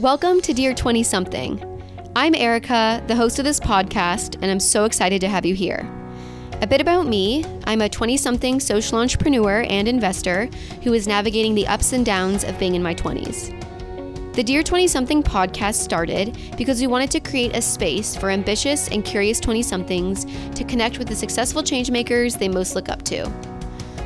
Welcome to Dear 20-something. I'm Erica, the host of this podcast, and I'm so excited to have you here. A bit about me, I'm a 20-something social entrepreneur and investor who is navigating the ups and downs of being in my 20s. The Dear 20-something podcast started because we wanted to create a space for ambitious and curious 20-somethings to connect with the successful changemakers they most look up to.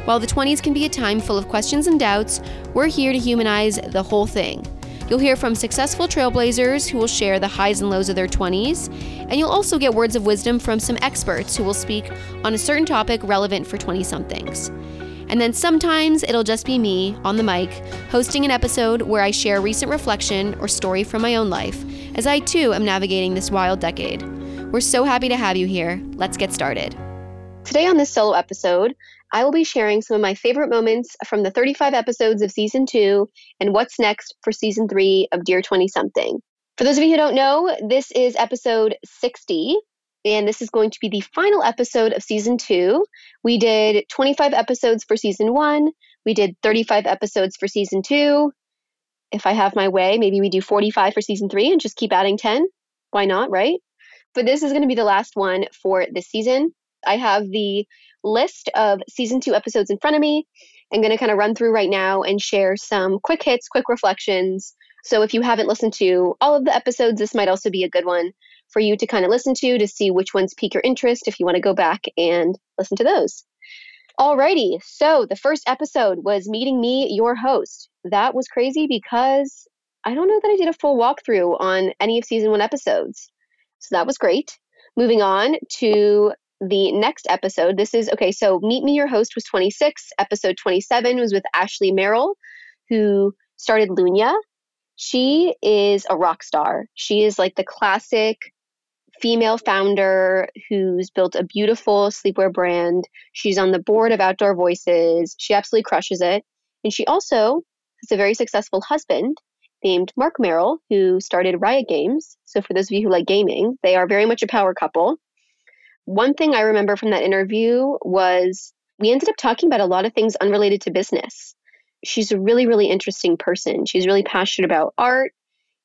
While the 20s can be a time full of questions and doubts, we're here to humanize the whole thing. You'll hear from successful trailblazers who will share the highs and lows of their 20s, and you'll also get words of wisdom from some experts who will speak on a certain topic relevant for 20-somethings. And then sometimes it'll just be me, on the mic, hosting an episode where I share recent reflection or story from my own life, as I too am navigating this wild decade. We're so happy to have you here. Let's get started. Today on this solo episode, I will be sharing some of my favorite moments from the 35 episodes of Season 2 and what's next for Season 3 of Dear 20-something. For those of you who don't know, this is episode 60, and this is going to be the final episode of Season 2. We did 25 episodes for Season 1. We did 35 episodes for Season 2. If I have my way, maybe we do 45 for Season 3 and just keep adding 10. Why not, right? But this is going to be the last one for this season. I have the list of Season 2 episodes in front of me. I'm going to kind of run through right now and share some quick hits, quick reflections. So if you haven't listened to all of the episodes, this might also be a good one for you to kind of listen to see which ones pique your interest if you want to go back and listen to those. Alrighty, so the first episode was Meeting Me, Your Host. That was crazy because I don't know that I did a full walkthrough on any of Season 1 episodes. So that was great. Moving on to the next episode, so Meet Me, Your Host was 26. Episode 27 was with Ashley Merrill, who started Lunia. She is a rock star. She is like the classic female founder who's built a beautiful sleepwear brand. She's on the board of Outdoor Voices. She absolutely crushes it. And she also has a very successful husband named Mark Merrill, who started Riot Games. So for those of you who like gaming, they are very much a power couple. One thing I remember from that interview was we ended up talking about a lot of things unrelated to business. She's a really, really interesting person. She's really passionate about art.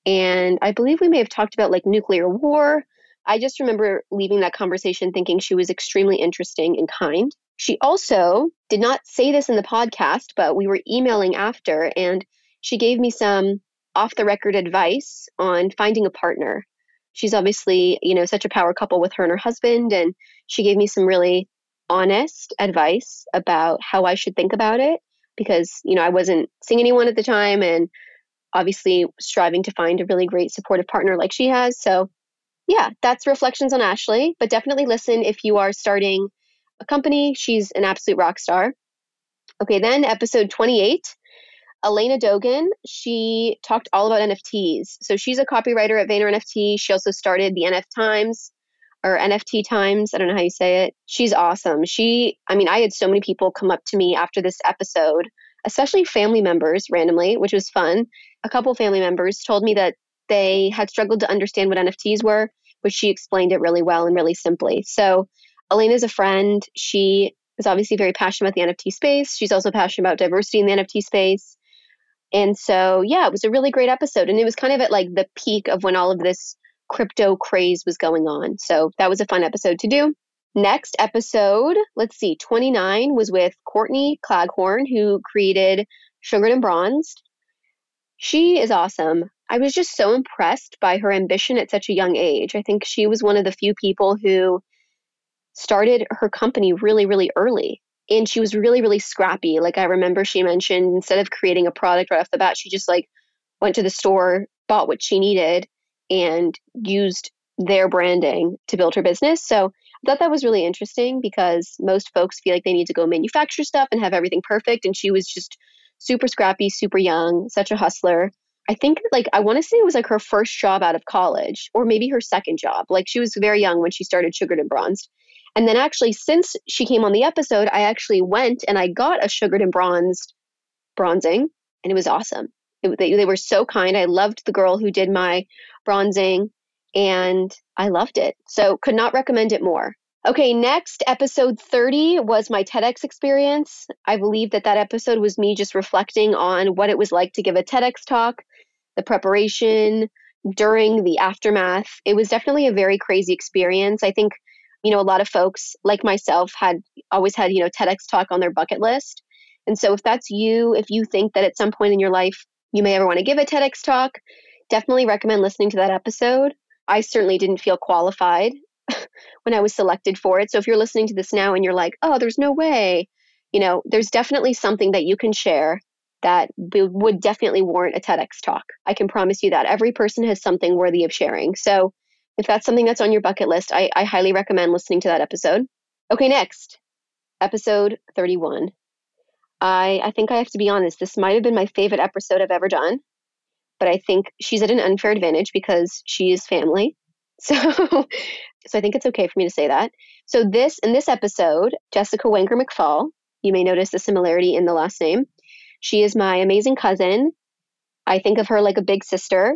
And I believe we may have talked about like nuclear war. I just remember leaving that conversation thinking she was extremely interesting and kind. She also did not say this in the podcast, but we were emailing after and she gave me some off the record advice on finding a partner. She's obviously, such a power couple with her and her husband. And she gave me some really honest advice about how I should think about it because, I wasn't seeing anyone at the time and obviously striving to find a really great supportive partner like she has. So yeah, that's reflections on Ashley, but definitely listen if you are starting a company. She's an absolute rock star. Okay, then episode 28. Elena Dogan, she talked all about NFTs. So she's a copywriter at Vayner NFT. She also started the NFT Times. I don't know how you say it. She's awesome. I had so many people come up to me after this episode, especially family members randomly, which was fun. A couple family members told me that they had struggled to understand what NFTs were, but she explained it really well and really simply. So Elena's a friend. She is obviously very passionate about the NFT space. She's also passionate about diversity in the NFT space. And so, yeah, it was a really great episode. And it was kind of at like the peak of when all of this crypto craze was going on. So that was a fun episode to do. Next episode, 29 was with Courtney Claghorn, who created Sugared and Bronzed. She is awesome. I was just so impressed by her ambition at such a young age. I think she was one of the few people who started her company really, really early. And she was really, really scrappy. Like I remember she mentioned instead of creating a product right off the bat, she just like went to the store, bought what she needed and used their branding to build her business. So I thought that was really interesting because most folks feel like they need to go manufacture stuff and have everything perfect. And she was just super scrappy, super young, such a hustler. I think I want to say it was her first job out of college or maybe her second job. She was very young when she started Sugared and Bronzed. And then actually, since she came on the episode, I actually went and I got a Sugared and Bronzed bronzing, and it was awesome. They were so kind. I loved the girl who did my bronzing, and I loved it. So could not recommend it more. Okay, next, episode 30 was my TEDx experience. I believe that episode was me just reflecting on what it was like to give a TEDx talk. the preparation, during the aftermath. It was definitely a very crazy experience. I think, you know, a lot of folks like myself always had, you know, TEDx talk on their bucket list. And so if that's you, if you think that at some point in your life, you may ever want to give a TEDx talk, definitely recommend listening to that episode. I certainly didn't feel qualified when I was selected for it. So if you're listening to this now and you're like, oh, there's no way, you know, there's definitely something that you can share that would definitely warrant a TEDx talk. I can promise you that. Every person has something worthy of sharing. So if that's something that's on your bucket list, I highly recommend listening to that episode. Okay, next, episode 31. I think I have to be honest, this might have been my favorite episode I've ever done, but I think she's at an unfair advantage because she is family. So I think it's okay for me to say that. So in this episode, Jessica Wenger McFall, you may notice the similarity in the last name. She is my amazing cousin. I think of her like a big sister,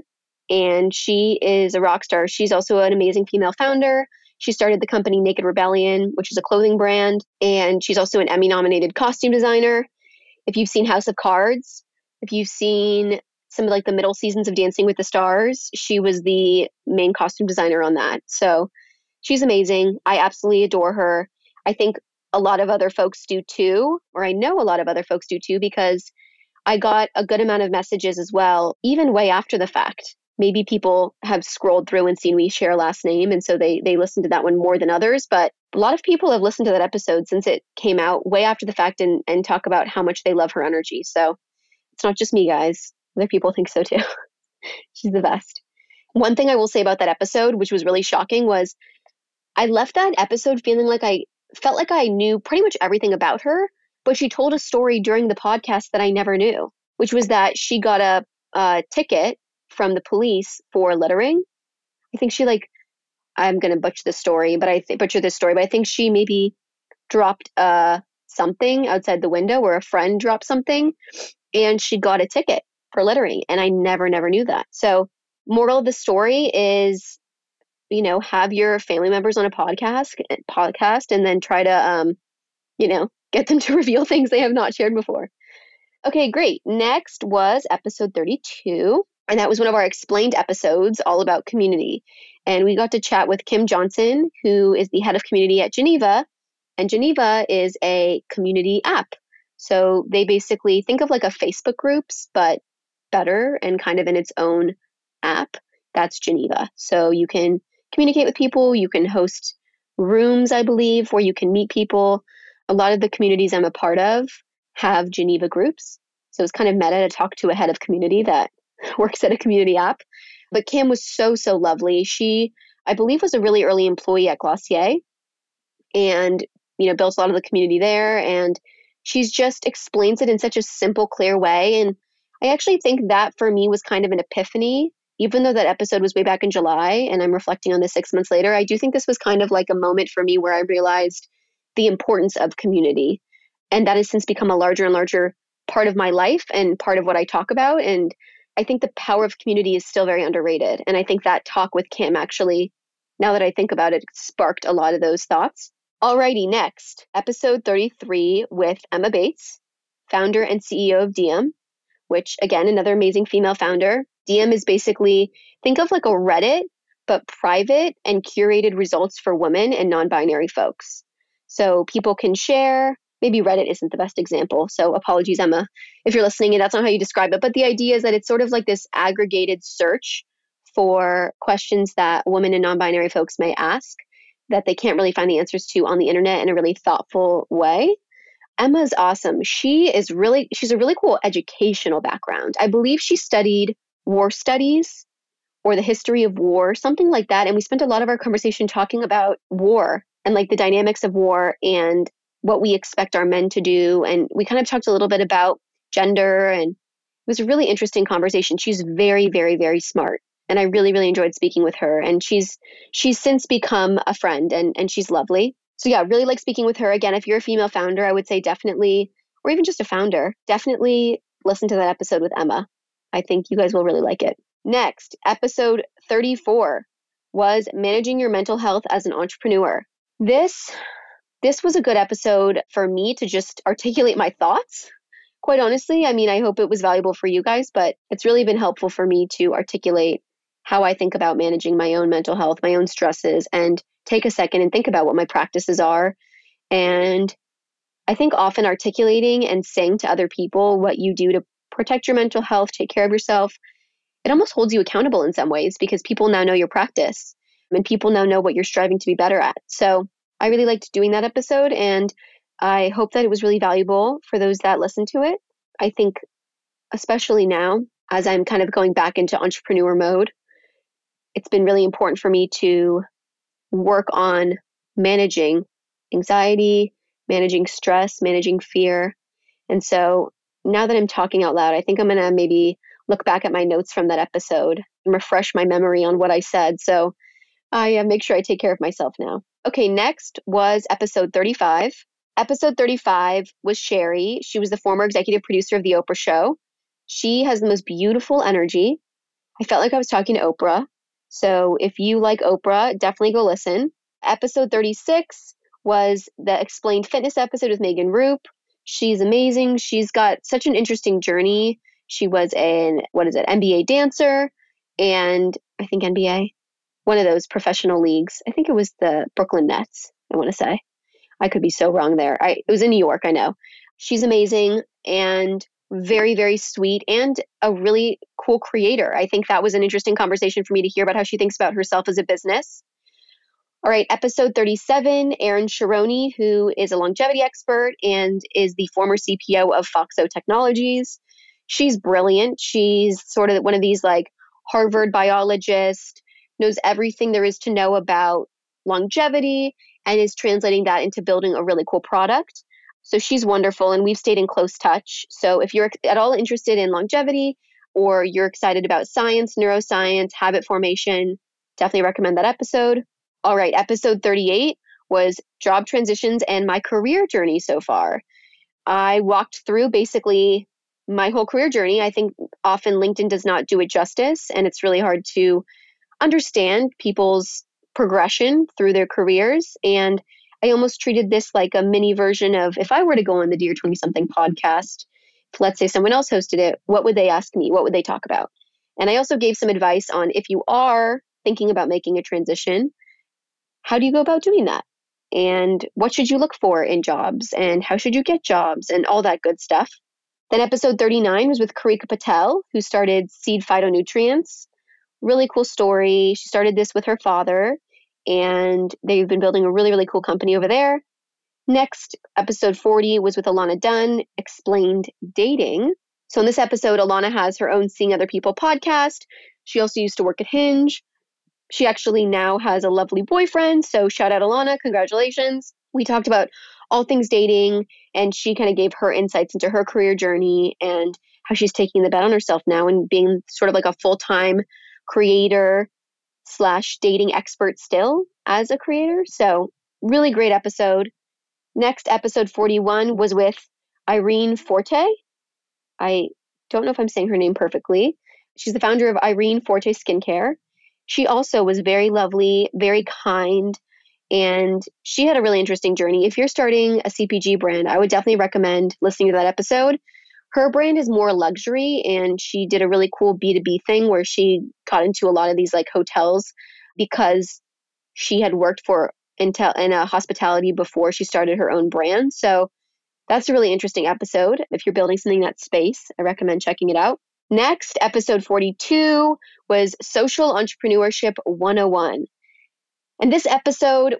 and she is a rock star. She's also an amazing female founder. She started the company Naked Rebellion, which is a clothing brand, and she's also an Emmy-nominated costume designer. If you've seen House of Cards, if you've seen some of like the middle seasons of Dancing with the Stars, she was the main costume designer on that. So she's amazing. I absolutely adore her. I think a lot of other folks do too, or I know a lot of other folks do too, because I got a good amount of messages as well, even way after the fact. Maybe people have scrolled through and seen we share last name, and so they listened to that one more than others. But a lot of people have listened to that episode since it came out way after the fact and talk about how much they love her energy. So it's not just me, guys. Other people think so too. She's the best. One thing I will say about that episode, which was really shocking, was I left that episode feeling like I felt like I knew pretty much everything about her, but she told a story during the podcast that I never knew, which was that she got a ticket from the police for littering. I think she I'm going to butcher this story, but I think she maybe dropped something outside the window, or a friend dropped something, and she got a ticket for littering. And I never knew that. So moral of the story is, you know, have your family members on a podcast, and then try to, get them to reveal things they have not shared before. Okay, great. Next was episode 32. And that was one of our Explained episodes all about community. And we got to chat with Kim Johnson, who is the head of community at Geneva. And Geneva is a community app. So they basically think of like a Facebook groups, but better and kind of in its own app. That's Geneva. So you can communicate with people. You can host rooms, I believe, where you can meet people. A lot of the communities I'm a part of have Geneva groups. So it's kind of meta to talk to a head of community that works at a community app. But Kim was so lovely. She, I believe, was a really early employee at Glossier and, you know, built a lot of the community there. And she's just explains it in such a simple, clear way. And I actually think that for me was kind of an epiphany, even though that episode was way back in July and I'm reflecting on this 6 months later. I do think this was kind of like a moment for me where I realized the importance of community. And that has since become a larger and larger part of my life and part of what I talk about. And I think the power of community is still very underrated. And I think that talk with Kim actually, now that I think about it, sparked a lot of those thoughts. Alrighty, next, episode 33 with Emma Bates, founder and CEO of Diem, which again, another amazing female founder. Diem is basically, think of like a Reddit, but private and curated results for women and non-binary folks. So people can share. Maybe Reddit isn't the best example. So apologies, Emma, if you're listening and that's not how you describe it. But the idea is that it's sort of like this aggregated search for questions that women and non-binary folks may ask that they can't really find the answers to on the internet in a really thoughtful way. Emma's awesome. She's a really cool educational background. I believe she studied war studies or the history of war, something like that. And we spent a lot of our conversation talking about war and like the dynamics of war and what we expect our men to do. And we kind of talked a little bit about gender, and it was a really interesting conversation. She's very, very, very smart. And I really enjoyed speaking with her. And she's since become a friend, and she's lovely. So yeah, really like speaking with her. Again, if you're a female founder, I would say definitely, or even just a founder, definitely listen to that episode with Emma. I think you guys will really like it. Next, episode 34 was Managing Your Mental Health as an Entrepreneur. This was a good episode for me to just articulate my thoughts quite honestly, I mean, I hope it was valuable for you guys, but it's really been helpful for me to articulate how I think about managing my own mental health, my own stresses, and take a second and think about what my practices are. And I think often articulating and saying to other people what you do to protect your mental health, take care of yourself, it almost holds you accountable in some ways because people now know your practice and people now know what you're striving to be better at. So I really liked doing that episode, and I hope that it was really valuable for those that listened to it. I think especially now, as I'm kind of going back into entrepreneur mode, it's been really important for me to work on managing anxiety, managing stress, managing fear. And so now that I'm talking out loud, I think I'm going to maybe look back at my notes from that episode and refresh my memory on what I said. So I make sure I take care of myself now. Okay, next was episode 35. Episode 35 was Sherry. She was the former executive producer of The Oprah Show. She has the most beautiful energy. I felt like I was talking to Oprah. So if you like Oprah, definitely go listen. Episode 36 was the Explained Fitness episode with Megan Roop. She's amazing. She's got such an interesting journey. She was NBA dancer and I think NBA, one of those professional leagues. I think it was the Brooklyn Nets, I want to say. I could be so wrong there. It was in New York, I know. She's amazing and very, very sweet and a really cool creator. I think that was an interesting conversation for me to hear about how she thinks about herself as a business. All right, episode 37, Erin Sharoni, who is a longevity expert and is the former CPO of Foxo Technologies. She's brilliant. She's sort of one of these like Harvard biologist, knows everything there is to know about longevity and is translating that into building a really cool product. So she's wonderful and we've stayed in close touch. So if you're at all interested in longevity or you're excited about science, neuroscience, habit formation, definitely recommend that episode. All right, episode 38 was job transitions and my career journey so far. I walked through basically my whole career journey. I think often LinkedIn does not do it justice, and it's really hard to understand people's progression through their careers. And I almost treated this like a mini version of if I were to go on the Dear 20-something podcast, if let's say someone else hosted it, what would they ask me? What would they talk about? And I also gave some advice on if you are thinking about making a transition, how do you go about doing that? And what should you look for in jobs? And how should you get jobs? And all that good stuff. Then episode 39 was with Karika Patel, who started Seed Phytonutrients. Really cool story. She started this with her father, and they've been building a really, really cool company over there. Next, episode 40 was with Alana Dunn, Explained Dating. So in this episode, Alana has her own Seeing Other People podcast. She also used to work at Hinge. She actually now has a lovely boyfriend. So shout out Alana, congratulations. We talked about all things dating and she kind of gave her insights into her career journey and how she's taking the bet on herself now and being sort of like a full-time creator / dating expert still as a creator. So really great episode. Next, episode 41 was with Irene Forte. I don't know if I'm saying her name perfectly. She's the founder of Irene Forte Skincare. She also was very lovely, very kind, and she had a really interesting journey. If you're starting a CPG brand, I would definitely recommend listening to that episode. Her brand is more luxury, and she did a really cool B2B thing where she got into a lot of these like hotels because she had worked for Intel in hospitality before she started her own brand. So that's a really interesting episode. If you're building something in that space, I recommend checking it out. Next, episode 42 was Social Entrepreneurship 101. And this episode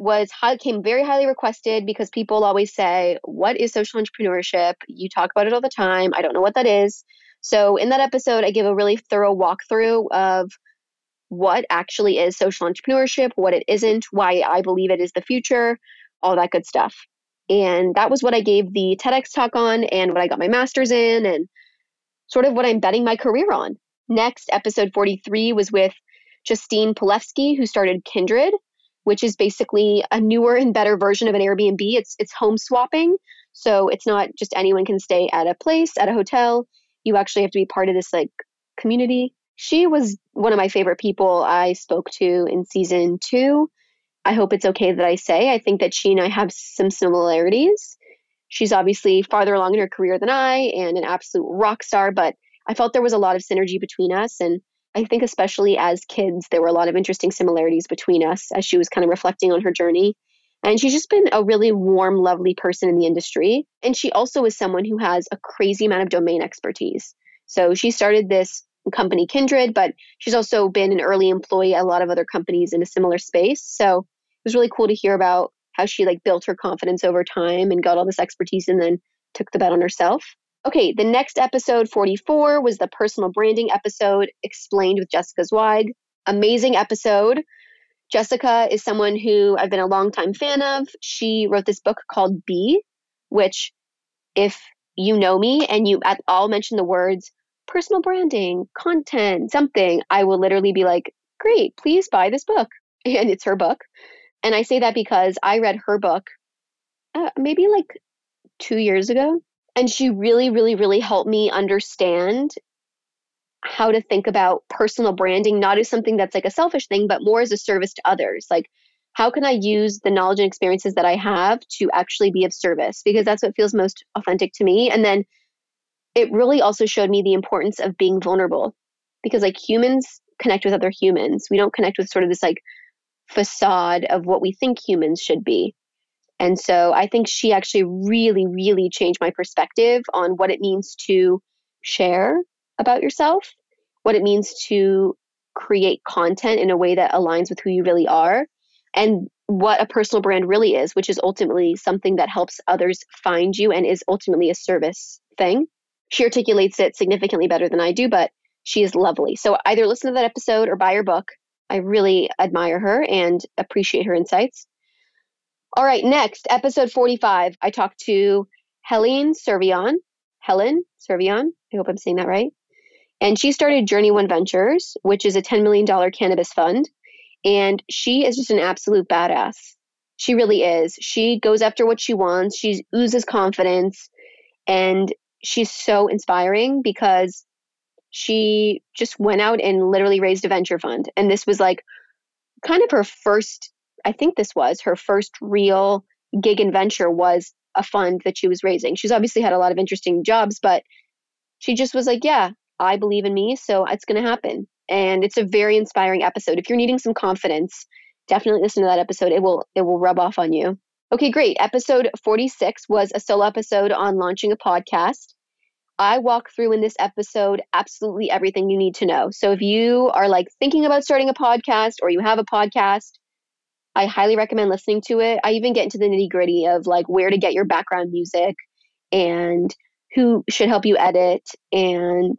came very highly requested because people always say, what is social entrepreneurship? You talk about it all the time. I don't know what that is. So in that episode, I give a really thorough walkthrough of what actually is social entrepreneurship, what it isn't, why I believe it is the future, all that good stuff. And that was what I gave the TEDx talk on and what I got my master's in and sort of what I'm betting my career on. Next, episode 43 was with Justine Pilevsky, who started Kindred, which is basically a newer and better version of an Airbnb. It's home swapping. So it's not just anyone can stay at a place, at a hotel. You actually have to be part of this like community. She was one of my favorite people I spoke to in season 2. I hope it's okay that I say, I think that she and I have some similarities. She's obviously farther along in her career than I and an absolute rock star, but I felt there was a lot of synergy between us. And I think especially as kids, there were a lot of interesting similarities between us as she was kind of reflecting on her journey. And she's just been a really warm, lovely person in the industry. And she also is someone who has a crazy amount of domain expertise. So she started this company Kindred, but she's also been an early employee at a lot of other companies in a similar space. So it was really cool to hear about how she like built her confidence over time and got all this expertise and then took the bet on herself. Okay, the next episode, 44, was the personal branding episode, Explained with Jessica Zweig. Amazing episode. Jessica is someone who I've been a longtime fan of. She wrote this book called Be, which if you know me and you at all mention the words personal branding, content, something, I will literally be like, great, please buy this book. And it's her book. And I say that because I read her book maybe like 2 years ago. And she really, really, really helped me understand how to think about personal branding, not as something that's like a selfish thing, but more as a service to others. Like, how can I use the knowledge and experiences that I have to actually be of service? Because that's what feels most authentic to me. And then it really also showed me the importance of being vulnerable, because like humans connect with other humans. We don't connect with sort of this like facade of what we think humans should be. And so I think she actually really, really changed my perspective on what it means to share about yourself, what it means to create content in a way that aligns with who you really are, and what a personal brand really is, which is ultimately something that helps others find you and is ultimately a service thing. She articulates it significantly better than I do, but she is lovely. So either listen to that episode or buy her book. I really admire her and appreciate her insights. All right, next, episode 45, I talked to Helen Servion, I hope I'm saying that right. And she started Journey One Ventures, which is a $10 million cannabis fund. And she is just an absolute badass. She really is. She goes after what she wants. She oozes confidence. And she's so inspiring because she just went out and literally raised a venture fund. And this was like kind of her first, I think this was her first real gig and venture, was a fund that she was raising. She's obviously had a lot of interesting jobs, but she just was like, yeah, I believe in me, so it's going to happen. And it's a very inspiring episode. If you're needing some confidence, definitely listen to that episode. It will rub off on you. Okay, great. Episode 46 was a solo episode on launching a podcast. I walk through in this episode absolutely everything you need to know. So if you are like thinking about starting a podcast or you have a podcast, I highly recommend listening to it. I even get into the nitty gritty of like where to get your background music and who should help you edit and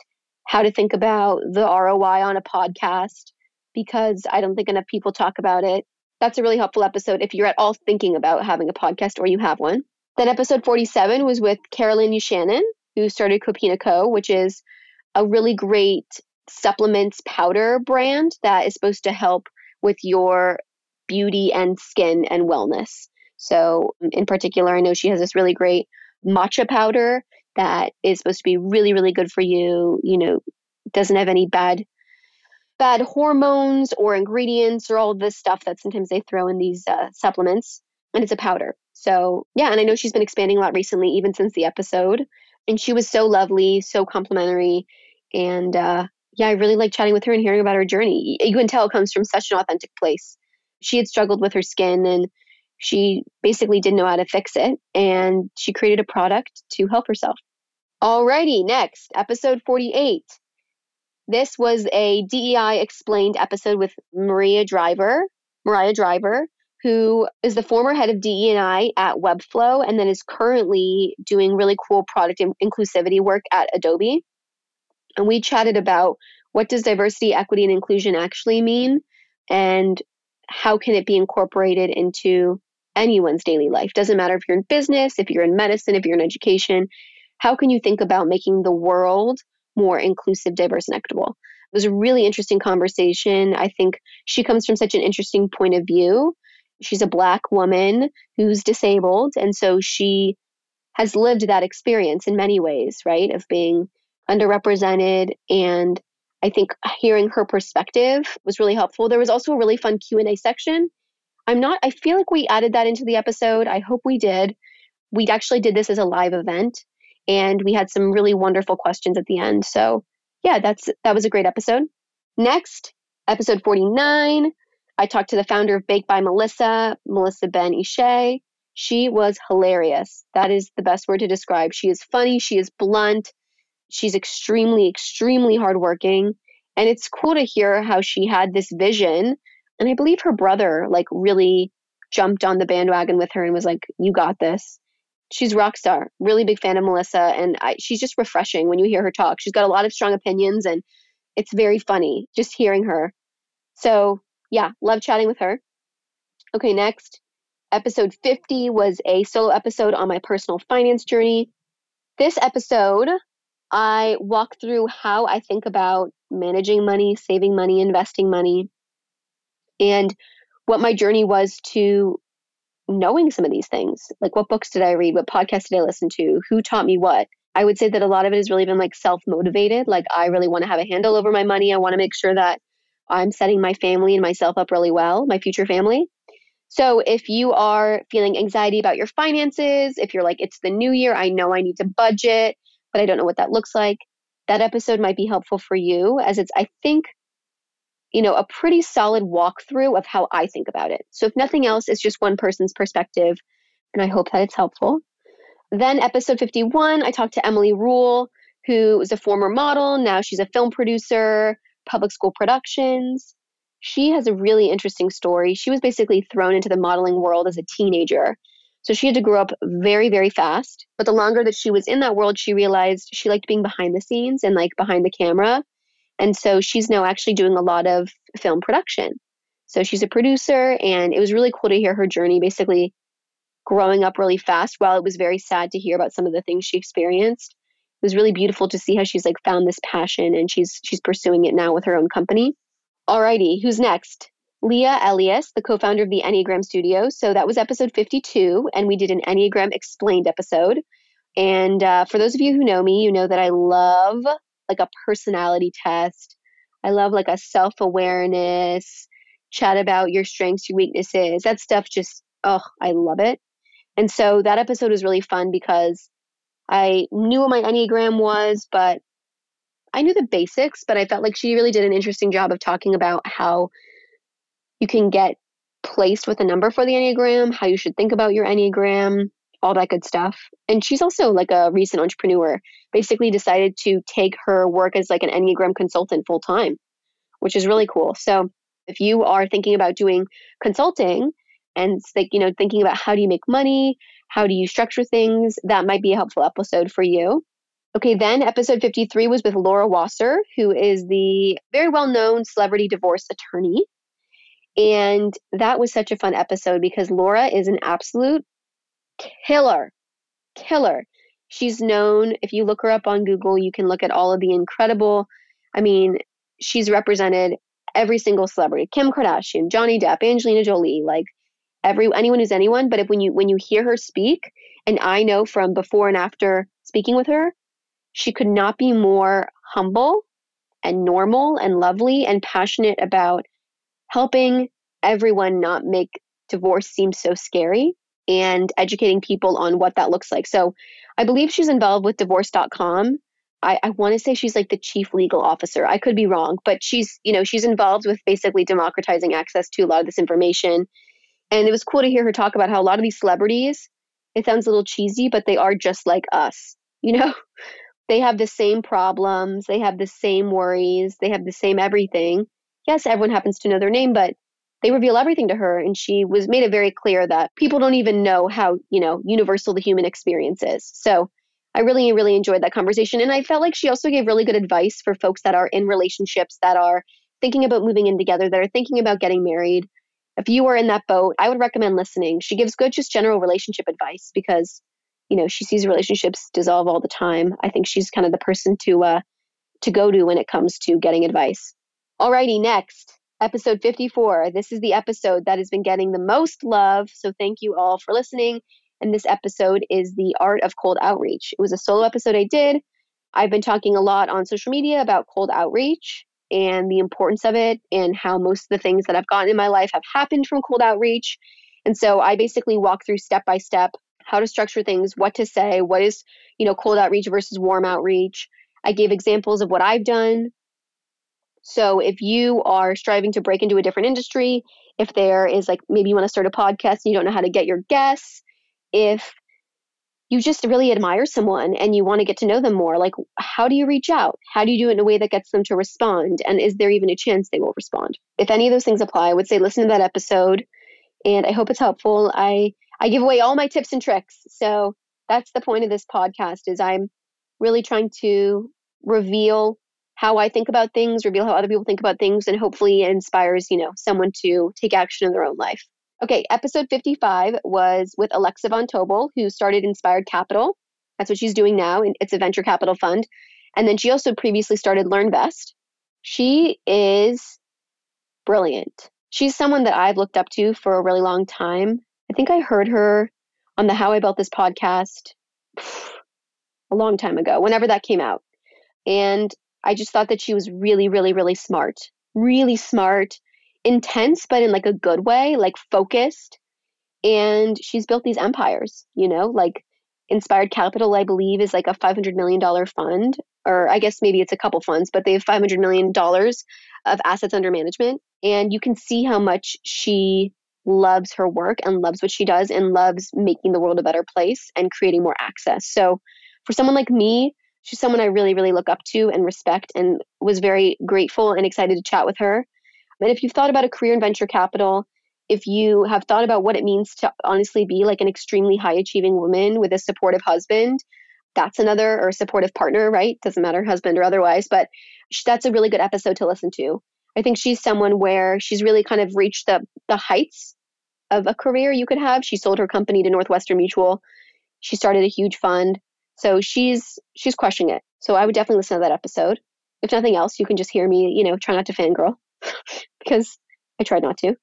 how to think about the ROI on a podcast, because I don't think enough people talk about it. That's a really helpful episode if you're at all thinking about having a podcast or you have one. Then episode 47 was with Carolyn Ushannon, who started Copina Co, which is a really great supplements powder brand that is supposed to help with your beauty and skin and wellness. So in particular, I know she has this really great matcha powder that is supposed to be really, really good for you. You know, doesn't have any bad hormones or ingredients or all of this stuff that sometimes they throw in these supplements, and it's a powder. So yeah, and I know she's been expanding a lot recently, even since the episode. And she was so lovely, so complimentary. And I really like chatting with her and hearing about her journey. You can tell it comes from such an authentic place. She had struggled with her skin and she basically didn't know how to fix it. And she created a product to help herself. Alrighty, next, episode 48. This was a DEI Explained episode with Mariah Driver, who is the former head of DE&I at Webflow and then is currently doing really cool product inclusivity work at Adobe. And we chatted about what does diversity, equity, and inclusion actually mean, and how can it be incorporated into anyone's daily life? Doesn't matter if you're in business, if you're in medicine, if you're in education, how can you think about making the world more inclusive, diverse, and equitable? It was a really interesting conversation. I think she comes from such an interesting point of view. She's a Black woman who's disabled. And so she has lived that experience in many ways, right? Of being underrepresented, and I think hearing her perspective was really helpful. There was also a really fun Q&A section. I feel like we added that into the episode. I hope we did. we actually did this as a live event, and we had some really wonderful questions at the end. So yeah, that was a great episode. Next, episode 49, I talked to the founder of Baked by Melissa, Melissa Ben Ishay. She was hilarious. That is the best word to describe. She is funny. She is blunt. She's extremely, extremely hardworking. And it's cool to hear how she had this vision. And I believe her brother really jumped on the bandwagon with her and was like, you got this. She's rock star, really big fan of Melissa. And she's just refreshing when you hear her talk. She's got a lot of strong opinions and it's very funny just hearing her. So yeah, love chatting with her. Okay, next. Episode 50 was a solo episode on my personal finance journey. This episode, I walk through how I think about managing money, saving money, investing money, and what my journey was to knowing some of these things. What books did I read? What podcasts did I listen to? Who taught me what? I would say that a lot of it has really been self-motivated. I really want to have a handle over my money. I want to make sure that I'm setting my family and myself up really well, my future family. So if you are feeling anxiety about your finances, if you're it's the new year, I know I need to budget, but I don't know what that looks like, that episode might be helpful for you, as it's, I think, a pretty solid walkthrough of how I think about it. So if nothing else, it's just one person's perspective, and I hope that it's helpful. Then episode 51, I talked to Emily Rule, who was a former model. Now she's a film producer, Public School Productions. She has a really interesting story. She was basically thrown into the modeling world as a teenager. So she had to grow up very, very fast. But the longer that she was in that world, she realized she liked being behind the scenes and behind the camera. And so she's now actually doing a lot of film production. So she's a producer, and it was really cool to hear her journey, basically growing up really fast, while it was very sad to hear about some of the things she experienced. It was really beautiful to see how she's found this passion, and she's pursuing it now with her own company. Alrighty, who's next? Leah Elias, the co-founder of the Enneagram Studio. So that was episode 52, and we did an Enneagram Explained episode. And for those of you who know me, you know that I love a personality test. I love a self-awareness, chat about your strengths, your weaknesses. That stuff just, I love it. And so that episode was really fun because I knew what my Enneagram was, but I knew the basics, but I felt she really did an interesting job of talking about how you can get placed with a number for the Enneagram, how you should think about your Enneagram, all that good stuff. And she's also a recent entrepreneur, basically decided to take her work as an Enneagram consultant full time, which is really cool. So if you are thinking about doing consulting and thinking about how do you make money, how do you structure things, that might be a helpful episode for you. Okay, then episode 53 was with Laura Wasser, who is the very well-known celebrity divorce attorney. And that was such a fun episode because Laura is an absolute killer. She's known, if you look her up on Google, you can look at all of the incredible, she's represented every single celebrity, Kim Kardashian, Johnny Depp, Angelina Jolie, anyone who's anyone. But if when you hear her speak, and I know from before and after speaking with her, she could not be more humble and normal and lovely and passionate about helping everyone not make divorce seem so scary and educating people on what that looks like. So I believe she's involved with divorce.com. I want to say she's the chief legal officer. I could be wrong, but she's involved with basically democratizing access to a lot of this information. And it was cool to hear her talk about how a lot of these celebrities, it sounds a little cheesy, but they are just like us, They have the same problems. They have the same worries. They have the same everything. Yes, everyone happens to know their name, but they reveal everything to her. And she made it very clear that people don't even know how, universal the human experience is. So I really, really enjoyed that conversation. And I felt like she also gave really good advice for folks that are in relationships, that are thinking about moving in together, that are thinking about getting married. If you are in that boat, I would recommend listening. She gives good, just general relationship advice because she sees relationships dissolve all the time. I think she's kind of the person to go to when it comes to getting advice. Alrighty, next, episode 54. This is the episode that has been getting the most love. So thank you all for listening. And this episode is the art of cold outreach. It was a solo episode I did. I've been talking a lot on social media about cold outreach and the importance of it and how most of the things that I've gotten in my life have happened from cold outreach. And so I basically walk through step by step how to structure things, what to say, what is, cold outreach versus warm outreach. I gave examples of what I've done. So if you are striving to break into a different industry, if there is maybe you want to start a podcast and you don't know how to get your guests, if you just really admire someone and you want to get to know them more, how do you reach out? How do you do it in a way that gets them to respond? And is there even a chance they will respond? If any of those things apply, I would say listen to that episode, and I hope it's helpful. I give away all my tips and tricks. So that's the point of this podcast, is I'm really trying to reveal how I think about things, reveal how other people think about things, and hopefully it inspires, someone to take action in their own life. Okay, episode 55 was with Alexa Von Tobel, who started Inspired Capital. That's what she's doing now, and it's a venture capital fund. And then she also previously started LearnVest. She is brilliant. She's someone that I've looked up to for a really long time. I think I heard her on the How I Built This podcast a long time ago, whenever that came out. And I just thought that she was really, really, really smart, intense, but in a good way, focused. And she's built these empires, Inspired Capital, I believe, is a $500 million fund, or I guess maybe it's a couple funds, but they have $500 million of assets under management. And you can see how much she loves her work and loves what she does and loves making the world a better place and creating more access. So for someone like me, she's someone I really, really look up to and respect, and was very grateful and excited to chat with her. And if you've thought about a career in venture capital, if you have thought about what it means to honestly be an extremely high achieving woman with a supportive husband, that's another, or a supportive partner, right? Doesn't matter, husband or otherwise, but that's a really good episode to listen to. I think she's someone where she's really kind of reached the heights of a career you could have. She sold her company to Northwestern Mutual. She started a huge fund. So she's crushing it. So I would definitely listen to that episode. If nothing else, you can just hear me, try not to fangirl because I tried not to.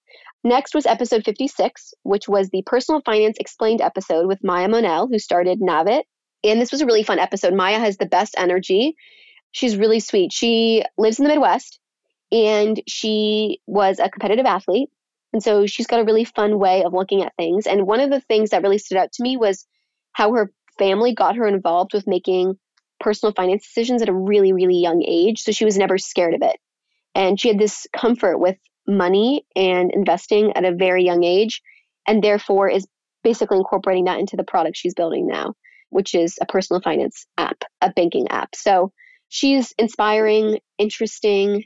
Next was episode 56, which was the Personal Finance Explained episode with Maya Monell, who started Navit. And this was a really fun episode. Maya has the best energy. She's really sweet. She lives in the Midwest and she was a competitive athlete. And so she's got a really fun way of looking at things. And one of the things that really stood out to me was how her family got her involved with making personal finance decisions at a really, really young age. So she was never scared of it. And she had this comfort with money and investing at a very young age, and therefore is basically incorporating that into the product she's building now, which is a personal finance app, a banking app. So she's inspiring, interesting,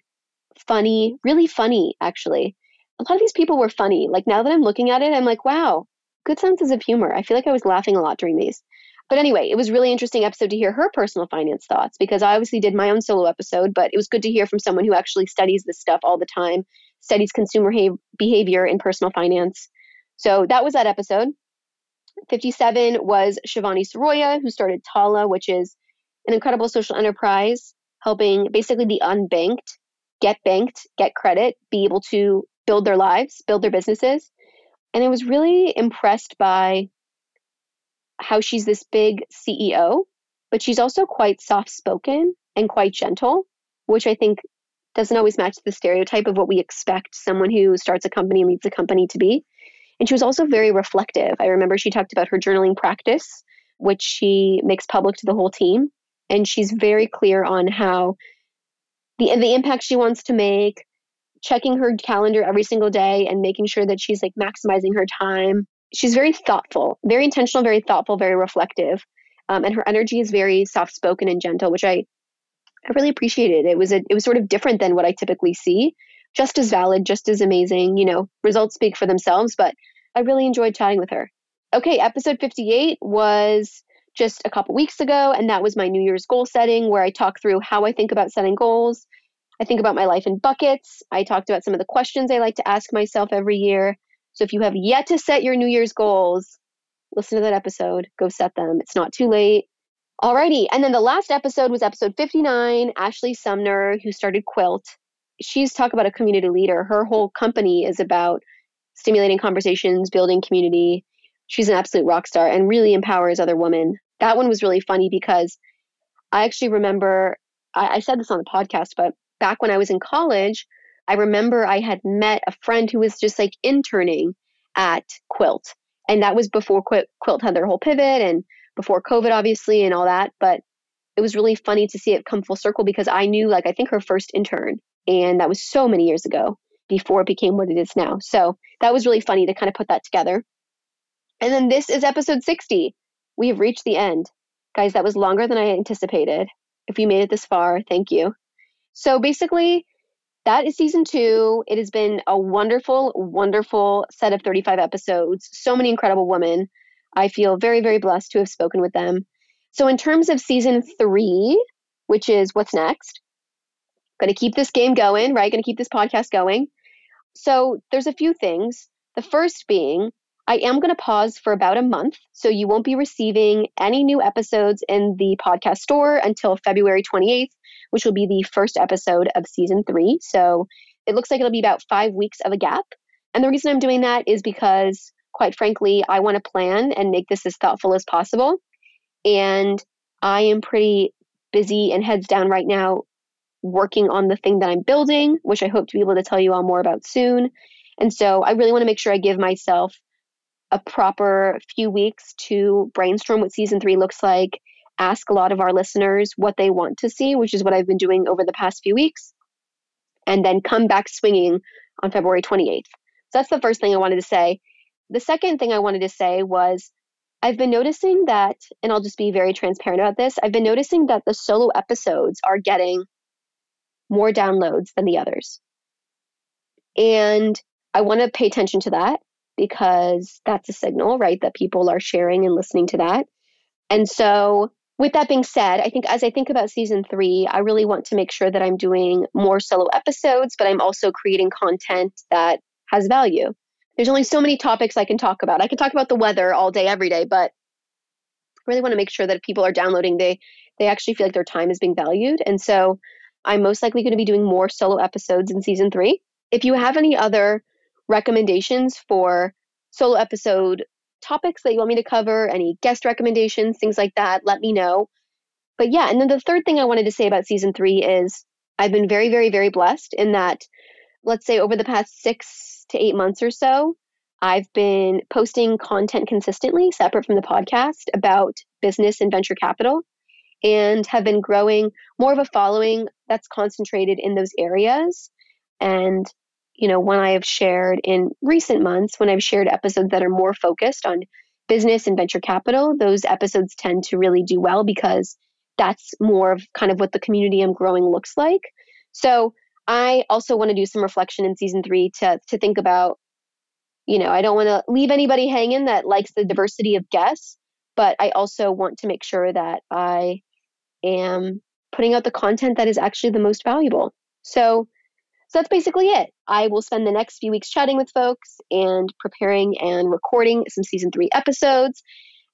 funny, really funny, actually. A lot of these people were funny. Now that I'm looking at it, I'm wow, good senses of humor. I feel I was laughing a lot during these. But anyway, it was a really interesting episode to hear her personal finance thoughts, because I obviously did my own solo episode, but it was good to hear from someone who actually studies this stuff all the time, studies consumer behavior in personal finance. So that was that episode. 57 was Shivani Soroya, who started Tala, which is an incredible social enterprise, helping basically the unbanked get banked, get credit, be able to build their lives, build their businesses. And I was really impressed by how she's this big CEO, but she's also quite soft-spoken and quite gentle, which I think doesn't always match the stereotype of what we expect someone who starts a company and leads a company to be. And she was also very reflective. I remember she talked about her journaling practice, which she makes public to the whole team. And she's very clear on how the impact she wants to make, checking her calendar every single day and making sure that she's maximizing her time. She's very thoughtful, very intentional, very thoughtful, very reflective. And her energy is very soft-spoken and gentle, which I really appreciated. It was sort of different than what I typically see. Just as valid, just as amazing, results speak for themselves, but I really enjoyed chatting with her. Okay, episode 58 was just a couple weeks ago, and that was my New Year's goal setting, where I talk through how I think about setting goals. I think about my life in buckets. I talked about some of the questions I like to ask myself every year. So if you have yet to set your New Year's goals, listen to that episode. Go set them. It's not too late. Alrighty. And then the last episode was episode 59, Ashley Sumner, who started Quilt. She's talk about a community leader. Her whole company is about stimulating conversations, building community. She's an absolute rock star and really empowers other women. That one was really funny because I actually remember, I said this on the podcast, but back when I was in college, I remember I had met a friend who was just interning at Quilt. And that was before Quilt had their whole pivot and before COVID, obviously, and all that. But it was really funny to see it come full circle because I knew, like, I think her first intern, and that was so many years ago before it became what it is now. So that was really funny to kind of put that together. And then this is episode 60. We have reached the end. Guys, that was longer than I anticipated. If you made it this far, thank you. So basically, that is season 2. It has been a wonderful, wonderful set of 35 episodes. So many incredible women. I feel very, very blessed to have spoken with them. So in terms of season 3, which is what's next, going to keep this game going, right? Going to keep this podcast going. So there's a few things. The first being, I am going to pause for about a month, so you won't be receiving any new episodes in the podcast store until February 28th, which will be the first episode of season 3. So it looks like it'll be about 5 weeks of a gap. And the reason I'm doing that is because, quite frankly, I want to plan and make this as thoughtful as possible. And I am pretty busy and heads down right now working on the thing that I'm building, which I hope to be able to tell you all more about soon. And so I really want to make sure I give myself a proper few weeks to brainstorm what season 3 looks like, ask a lot of our listeners what they want to see, which is what I've been doing over the past few weeks, and then come back swinging on February 28th. So that's the first thing I wanted to say. The second thing I wanted to say was I've been noticing that, and I'll just be very transparent about this, I've been noticing that the solo episodes are getting more downloads than the others. And I want to pay attention to that, because that's a signal, right, that people are sharing and listening to that. And so with that being said, I think as I think about season 3, I really want to make sure that I'm doing more solo episodes, but I'm also creating content that has value. There's only so many topics I can talk about. I can talk about the weather all day, every day, but I really want to make sure that if people are downloading, they actually feel like their time is being valued. And so I'm most likely going to be doing more solo episodes in season 3. If you have any other recommendations for solo episode topics that you want me to cover, any guest recommendations, things like that, let me know. But yeah, and then the third thing I wanted to say about season 3 is I've been very, very, very blessed in that, let's say over the past 6 to 8 months or so, I've been posting content consistently, separate from the podcast, about business and venture capital, and have been growing more of a following that's concentrated in those areas. And you know, when I have shared in recent months, when I've shared episodes that are more focused on business and venture capital, those episodes tend to really do well because that's more of kind of what the community I'm growing looks like. So I also want to do some reflection in season 3 to think about, you know, I don't want to leave anybody hanging that likes the diversity of guests, but I also want to make sure that I am putting out the content that is actually the most valuable. So that's basically it. I will spend the next few weeks chatting with folks and preparing and recording some season 3 episodes.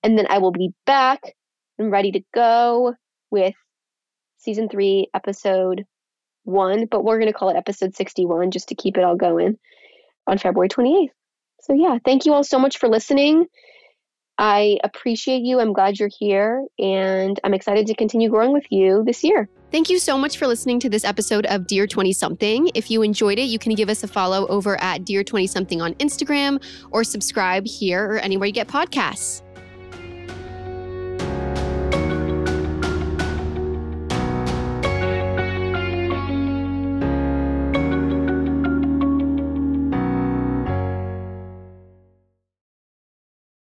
And then I will be back and ready to go with season 3, episode 1, but we're going to call it episode 61 just to keep it all going on February 28th. So yeah, thank you all so much for listening. I appreciate you. I'm glad you're here, and I'm excited to continue growing with you this year. Thank you so much for listening to this episode of Dear 20-something. If you enjoyed it, you can give us a follow over at Dear 20-something on Instagram, or subscribe here or anywhere you get podcasts.